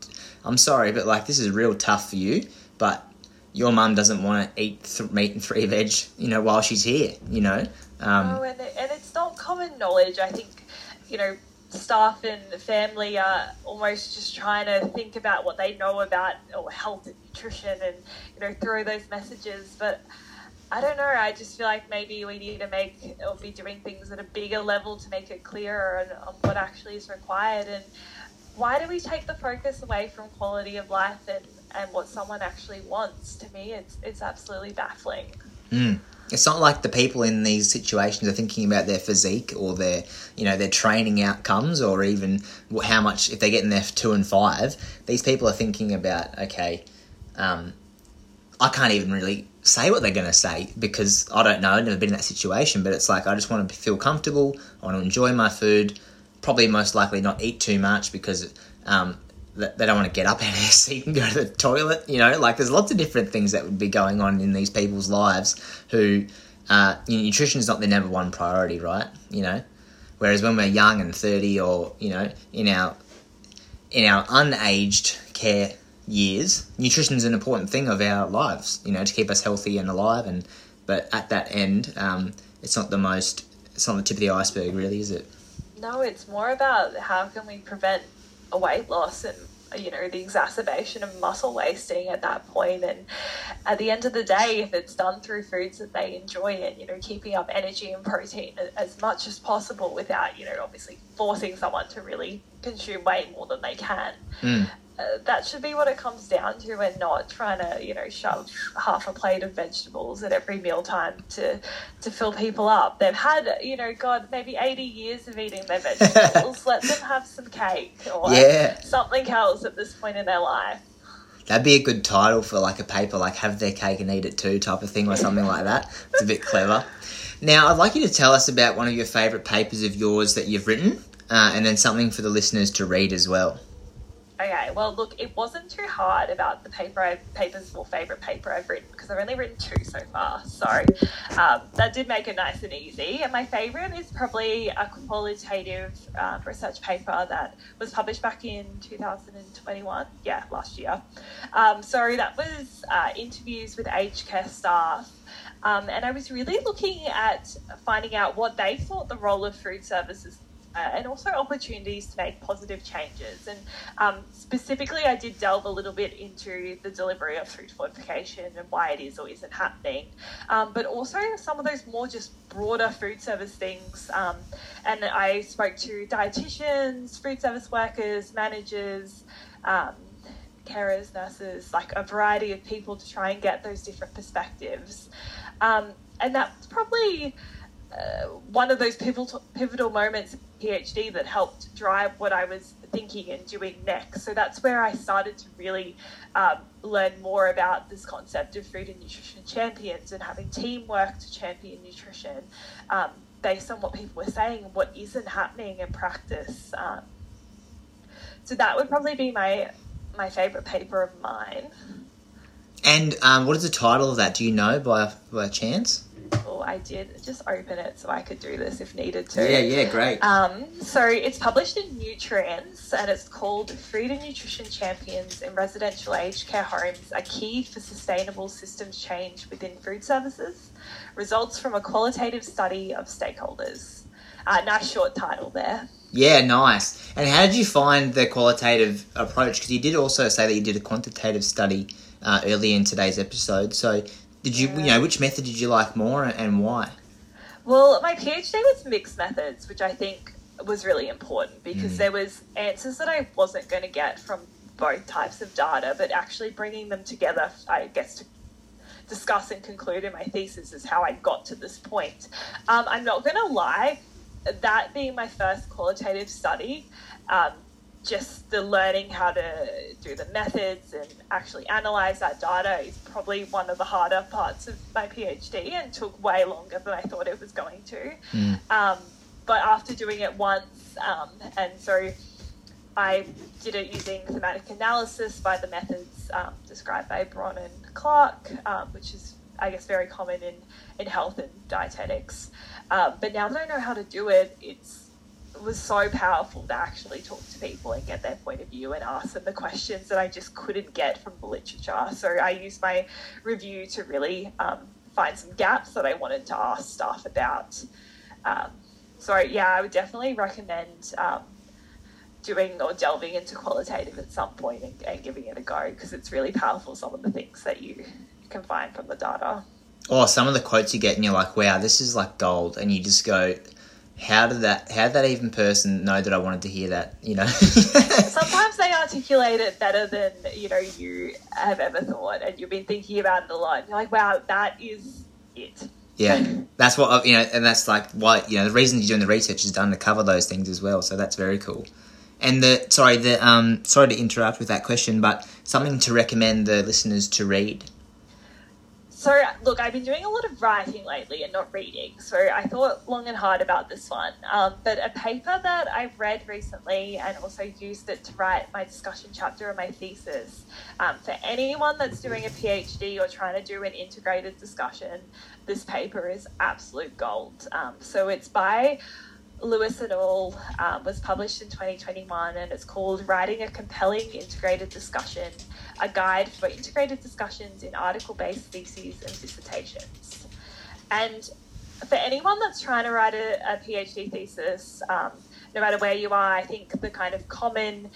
I'm sorry, but, like, this is real tough for you, but your mum doesn't want to eat meat and three veg, you know, while she's here, you know? And it's not common knowledge. I think, you know, staff and family are almost just trying to think about what they know about health and nutrition and, you know, throw those messages. But I don't know, I just feel like maybe we need to make or be doing things at a bigger level to make it clearer on what actually is required. And why do we take the focus away from quality of life and what someone actually wants? To me, it's absolutely baffling. Mm. It's not like the people in these situations are thinking about their physique or their, you know, their training outcomes or even how much, if they get in their 2 and 5, these people are thinking about, okay, I can't even really say what they're going to say because I don't know, I've never been in that situation, but it's like, I just want to feel comfortable. I want to enjoy my food, probably most likely not eat too much because, they don't want to get up out of their seat and go to the toilet, you know, like there's lots of different things that would be going on in these people's lives who, nutrition is not their number one priority, right? You know, whereas when we're young and 30 or, you know, in our unaged care years, nutrition is an important thing of our lives, you know, to keep us healthy and alive. And, but at that end, it's not the tip of the iceberg really, is it? No, it's more about how can we prevent a weight loss and, you know, the exacerbation of muscle wasting at that point. And at the end of the day, if it's done through foods that they enjoy and, you know, keeping up energy and protein as much as possible without, you know, obviously forcing someone to really consume way more than they can. Mm. That should be what it comes down to, and not trying to, you know, shove half a plate of vegetables at every mealtime to fill people up. They've had, you know, God, maybe 80 years of eating their vegetables. Let them have some cake or something else at this point in their life. That'd be a good title for like a paper, like have their cake and eat it too type of thing or something like that. It's a bit clever. Now, I'd like you to tell us about one of your favourite papers of yours that you've written and then something for the listeners to read as well. Okay, well, look, it wasn't too hard about the favourite paper I've written because I've only written 2 so far. So that did make it nice and easy. And my favourite is probably a qualitative research paper that was published back in 2021. Yeah, last year. So that was interviews with aged care staff. And I was really looking at finding out what they thought the role of food services and also opportunities to make positive changes. And specifically, I did delve a little bit into the delivery of food fortification and why it is or isn't happening, but also some of those more just broader food service things. And I spoke to dietitians, food service workers, managers, carers, nurses, like a variety of people to try and get those different perspectives. And that's probably one of those pivotal moments in PhD that helped drive what I was thinking and doing next. So that's where I started to really learn more about this concept of food and nutrition champions and having teamwork to champion nutrition based on what people were saying and what isn't happening in practice. So that would probably be my favourite paper of mine. And what is the title of that? Do you know by chance? Oh, I did just open it so I could do this if needed to. Yeah, great. So it's published in Nutrients and it's called Food and Nutrition Champions in Residential Aged Care Homes are Key for Sustainable Systems Change Within Food Services, Results from a Qualitative Study of Stakeholders. Nice short title there. Yeah, nice. And how did you find the qualitative approach? Because you did also say that you did a quantitative study earlier in today's episode. So did you, you know, which method did you like more and why? Well, my PhD was mixed methods, which I think was really important because there was answers that I wasn't going to get from both types of data, but actually bringing them together, I guess, to discuss and conclude in my thesis is how I got to this point. I'm not going to lie, that being my first qualitative study, just the learning how to do the methods and actually analyse that data is probably one of the harder parts of my PhD and took way longer than I thought it was going to. But after doing it once, and so I did it using thematic analysis by the methods described by Braun and Clarke, which is, I guess, very common in health and dietetics. But now that I know how to do it, it was so powerful to actually talk to people and get their point of view and ask them the questions that I just couldn't get from the literature. So I used my review to really find some gaps that I wanted to ask staff about. So yeah, I would definitely recommend doing or delving into qualitative at some point and giving it a go, because it's really powerful, some of the things that you can find from the data. Or some of the quotes you get and you're like, wow, this is like gold. And you just go, how did that even person know that I wanted to hear that, you know? Sometimes they articulate it better than, you know, you have ever thought, and you've been thinking about it a lot. And you're like, wow, that is it. Yeah, that's what, you know, and that's like why, you know, the reason you're doing the research is to uncover those things as well. So that's very cool. And sorry to interrupt with that question, but something to recommend the listeners to read. So, look, I've been doing a lot of writing lately and not reading, so I thought long and hard about this one. But a paper that I've read recently and also used it to write my discussion chapter on my thesis, for anyone that's doing a PhD or trying to do an integrated discussion, this paper is absolute gold. So it's by Lewis et al., was published in 2021, and it's called Writing a Compelling Integrated Discussion, a Guide for Integrated Discussions in Article-Based Theses and Dissertations. And for anyone that's trying to write a PhD thesis, no matter where you are, I think the kind of common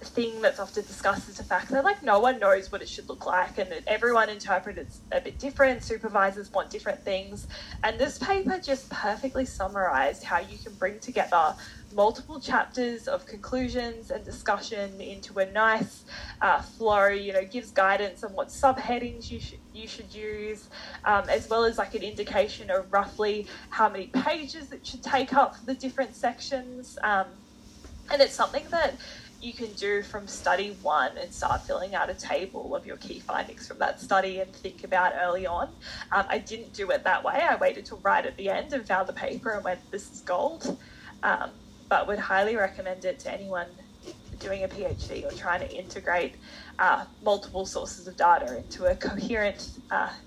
thing that's often discussed is the fact that, like, no one knows what it should look like, and that everyone interprets it a bit different, supervisors want different things. And this paper just perfectly summarised how you can bring together multiple chapters of conclusions and discussion into a nice flow, you know, gives guidance on what subheadings you should use, as well as like an indication of roughly how many pages it should take up for the different sections. And it's something that you can do from study one and start filling out a table of your key findings from that study and think about early on. I didn't do it that way. I waited till right at the end and found the paper and went, this is gold. But would highly recommend it to anyone doing a PhD or trying to integrate multiple sources of data into a coherent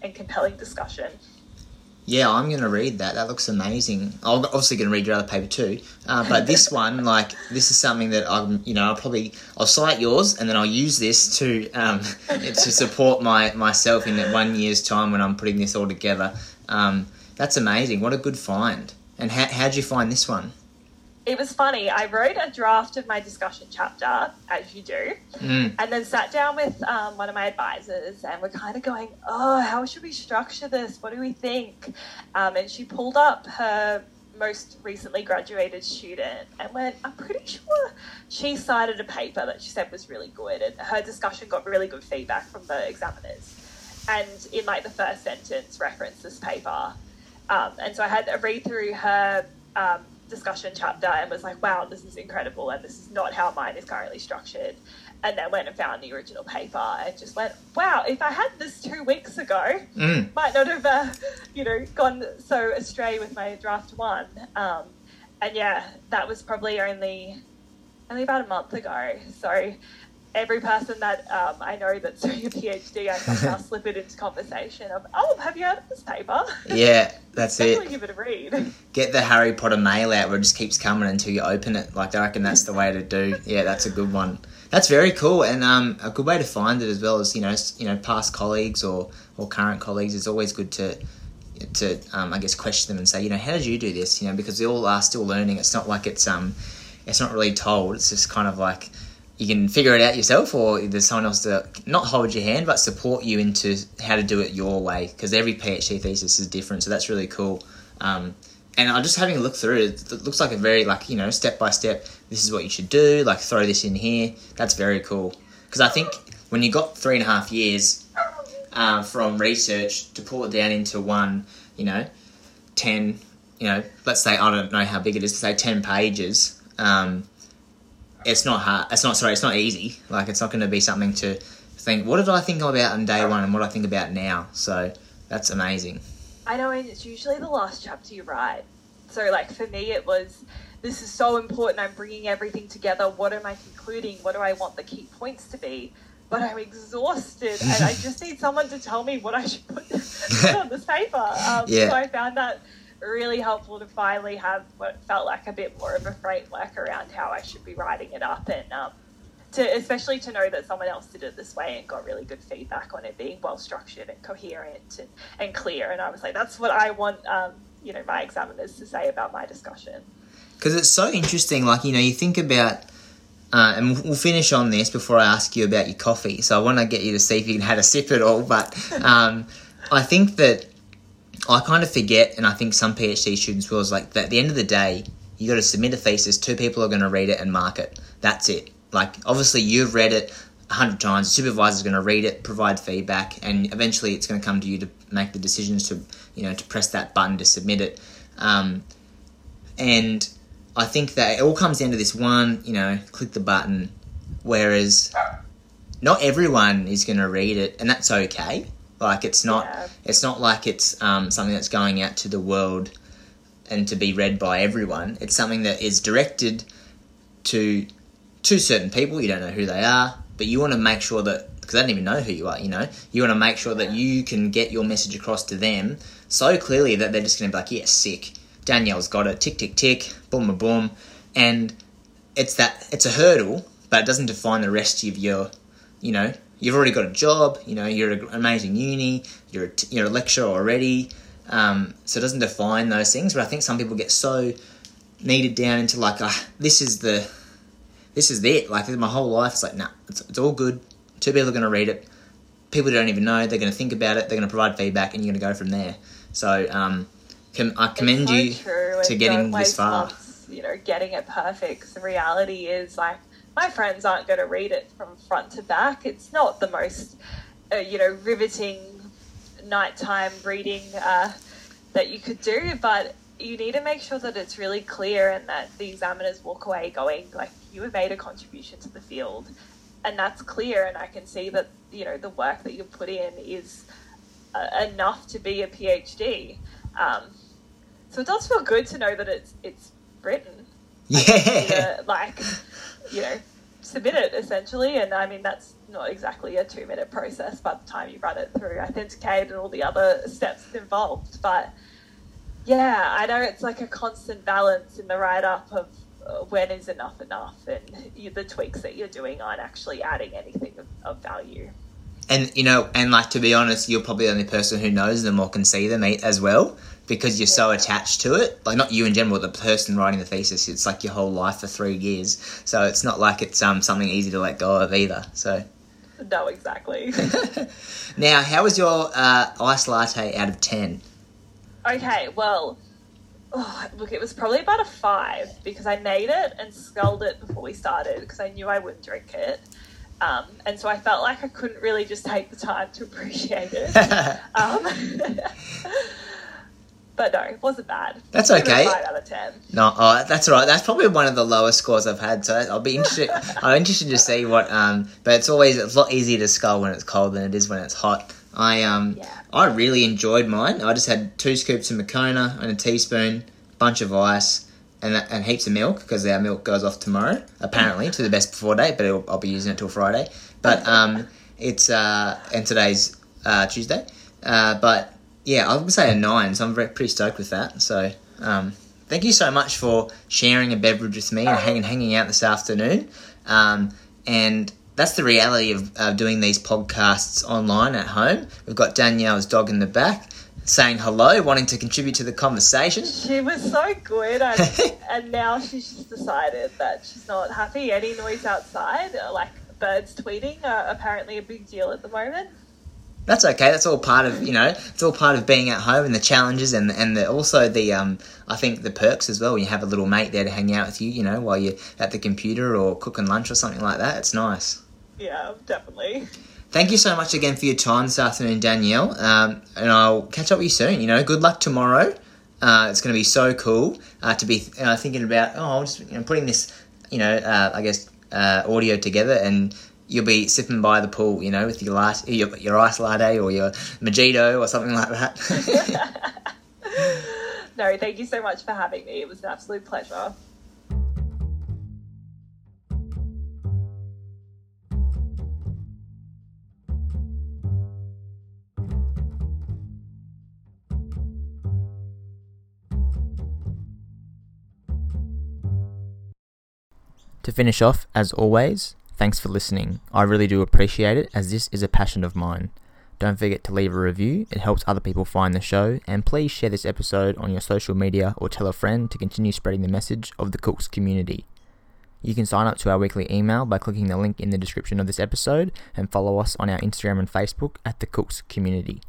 and compelling discussion. Yeah, I'm going to read that. That looks amazing. I'm obviously going to read your other paper too. But this one, like, this is something that I'm, you know, I'll cite yours, and then I'll use this to support myself in that 1 year's time when I'm putting this all together. That's amazing. What a good find. And how'd you find this one? It was funny. I wrote a draft of my discussion chapter, as you do, and then sat down with one of my advisors, and we're kind of going, oh, how should we structure this? What do we think? And she pulled up her most recently graduated student and went, I'm pretty sure she cited a paper that she said was really good, and her discussion got really good feedback from the examiners. And in like the first sentence, referenced this paper. And so I had to read through her discussion chapter and was like, wow, this is incredible, and this is not how mine is currently structured. And then went and found the original paper and just went, wow, if I had this 2 weeks ago, might not have gone so astray with my draft one. And yeah, that was probably only about a month ago. So every person that I know that's doing a PhD, I somehow slip it into conversation of, oh, have you heard of this paper? Yeah, that's definitely it. Give it a read. Get the Harry Potter mail out where it just keeps coming until you open it. Like, I reckon that's the way to do. Yeah, that's a good one. That's very cool, and a good way to find it as well as, you know, past colleagues or current colleagues. It's always good to I guess, question them and say, you know, how did you do this? You know, because they all are still learning. It's not like it's not really told. It's just kind of like, you can figure it out yourself, or there's someone else to not hold your hand but support you into how to do it your way, because every PhD thesis is different. So that's really cool. And I'm just having a look through it. It looks like a very, like, you know, step-by-step, this is what you should do, like throw this in here. That's very cool. Because I think when you got 3.5 years from research to pull it down into one, you know, 10, you know, let's say, I don't know how big it is, to say 10 pages, it's not hard. It's not easy. Like, it's not going to be something to think, what did I think about on day one and what I think about now? So that's amazing. I know, and it's usually the last chapter you write. So like for me it was, this is so important, I'm bringing everything together, what am I concluding, what do I want the key points to be, but I'm exhausted and I just need someone to tell me what I should put on this paper. So I found that really helpful to finally have what felt like a bit more of a framework around how I should be writing it up, and especially to know that someone else did it this way and got really good feedback on it being well structured and coherent and clear. And I was like, that's what I want, my examiners to say about my discussion. Because it's so interesting, like, you think about, and we'll finish on this before I ask you about your coffee. So I want to get you to see if you can have a sip at all. But I think that I kind of forget, and I think some PhD students will, is like that at the end of the day, you got to submit a thesis, two people are going to read it and mark it. That's it. Like, obviously, you've read it 100 times. The supervisor's going to read it, provide feedback, and eventually it's going to come to you to make the decisions to, to press that button to submit it. And I think that it all comes down to this one, click the button, whereas not everyone is going to read it, and that's okay. Like, it's not like it's something that's going out to the world and to be read by everyone. It's something that is directed to certain people. You don't know who they are, but you want to make sure that, because I don't even know who you are, you want to make sure that you can get your message across to them so clearly that they're just going to be like, yeah, sick, Danielle's got it, tick, tick, tick, boom, boom. And it's a hurdle, but it doesn't define the rest of your, you've already got a job, you're an amazing uni, you're a lecturer already, so it doesn't define those things. But I think some people get so kneaded down into like, this is it. Like, my whole life is like, nah, it's all good. Two people are going to read it. People don't even know. They're going to think about it. They're going to provide feedback, and you're going to go from there. So I commend you to getting this far. Getting it perfect. 'Cause the reality is, like, my friends aren't going to read it from front to back. It's not the most, riveting nighttime reading that you could do, but you need to make sure that it's really clear and that the examiners walk away going, like, you have made a contribution to the field, and that's clear, and I can see that, the work that you put in is enough to be a PhD. So it does feel good to know that it's written. Yeah. Submit it, essentially, and I mean, that's not exactly a 2-minute process by the time you run it through authenticate and all the other steps involved, but yeah, I know it's like a constant balance in the write-up of when is enough, and the tweaks that you're doing aren't actually adding anything of value. And, to be honest, you're probably the only person who knows them or can see them as well, because you're so attached to it. Like, not you in general, the person writing the thesis, it's like your whole life for 3 years. So it's not like it's something easy to let go of either, so... No, exactly. Now, how was your iced latte out of 10? Okay, well, it was probably about a 5 because I made it and sculled it before we started because I knew I wouldn't drink it. And so I felt like I couldn't really just take the time to appreciate it. But no, it wasn't bad. That's okay. 5 out of 10. No, that's all right. That's probably one of the lowest scores I've had. So I'll be interested. I'm interested to see what. But it's a lot easier to scull when it's cold than it is when it's hot. I really enjoyed mine. I just had 2 scoops of Makona and a teaspoon, bunch of ice, and heaps of milk because our milk goes off tomorrow, apparently, to the best before date, but I'll be using it till Friday. But it's and today's Tuesday. But yeah, I would say a 9, so I'm pretty stoked with that. So thank you so much for sharing a beverage with me and hanging out this afternoon. And that's the reality of doing these podcasts online at home. We've got Danielle's dog in the back saying hello, wanting to contribute to the conversation. She was so good. And now she's just decided that she's not happy. Any noise outside, like birds tweeting, are apparently a big deal at the moment. That's okay. That's all part of, it's all part of being at home and the challenges and also the I think the perks as well. When you have a little mate there to hang out with you, while you're at the computer or cooking lunch or something like that. It's nice. Yeah, definitely. Thank you so much again for your time this afternoon, Danielle. And I'll catch up with you soon. Good luck tomorrow. It's going to be so cool to be thinking about, putting this, audio together, and you'll be sipping by the pool, with your ice latte or your mojito or something like that. No, thank you so much for having me. It was an absolute pleasure. To finish off, as always, thanks for listening. I really do appreciate it, as this is a passion of mine. Don't forget to leave a review, it helps other people find the show, and please share this episode on your social media or tell a friend to continue spreading the message of the Cooks community. You can sign up to our weekly email by clicking the link in the description of this episode and follow us on our Instagram and Facebook at the Cooks community.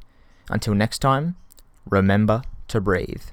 Until next time, remember to breathe.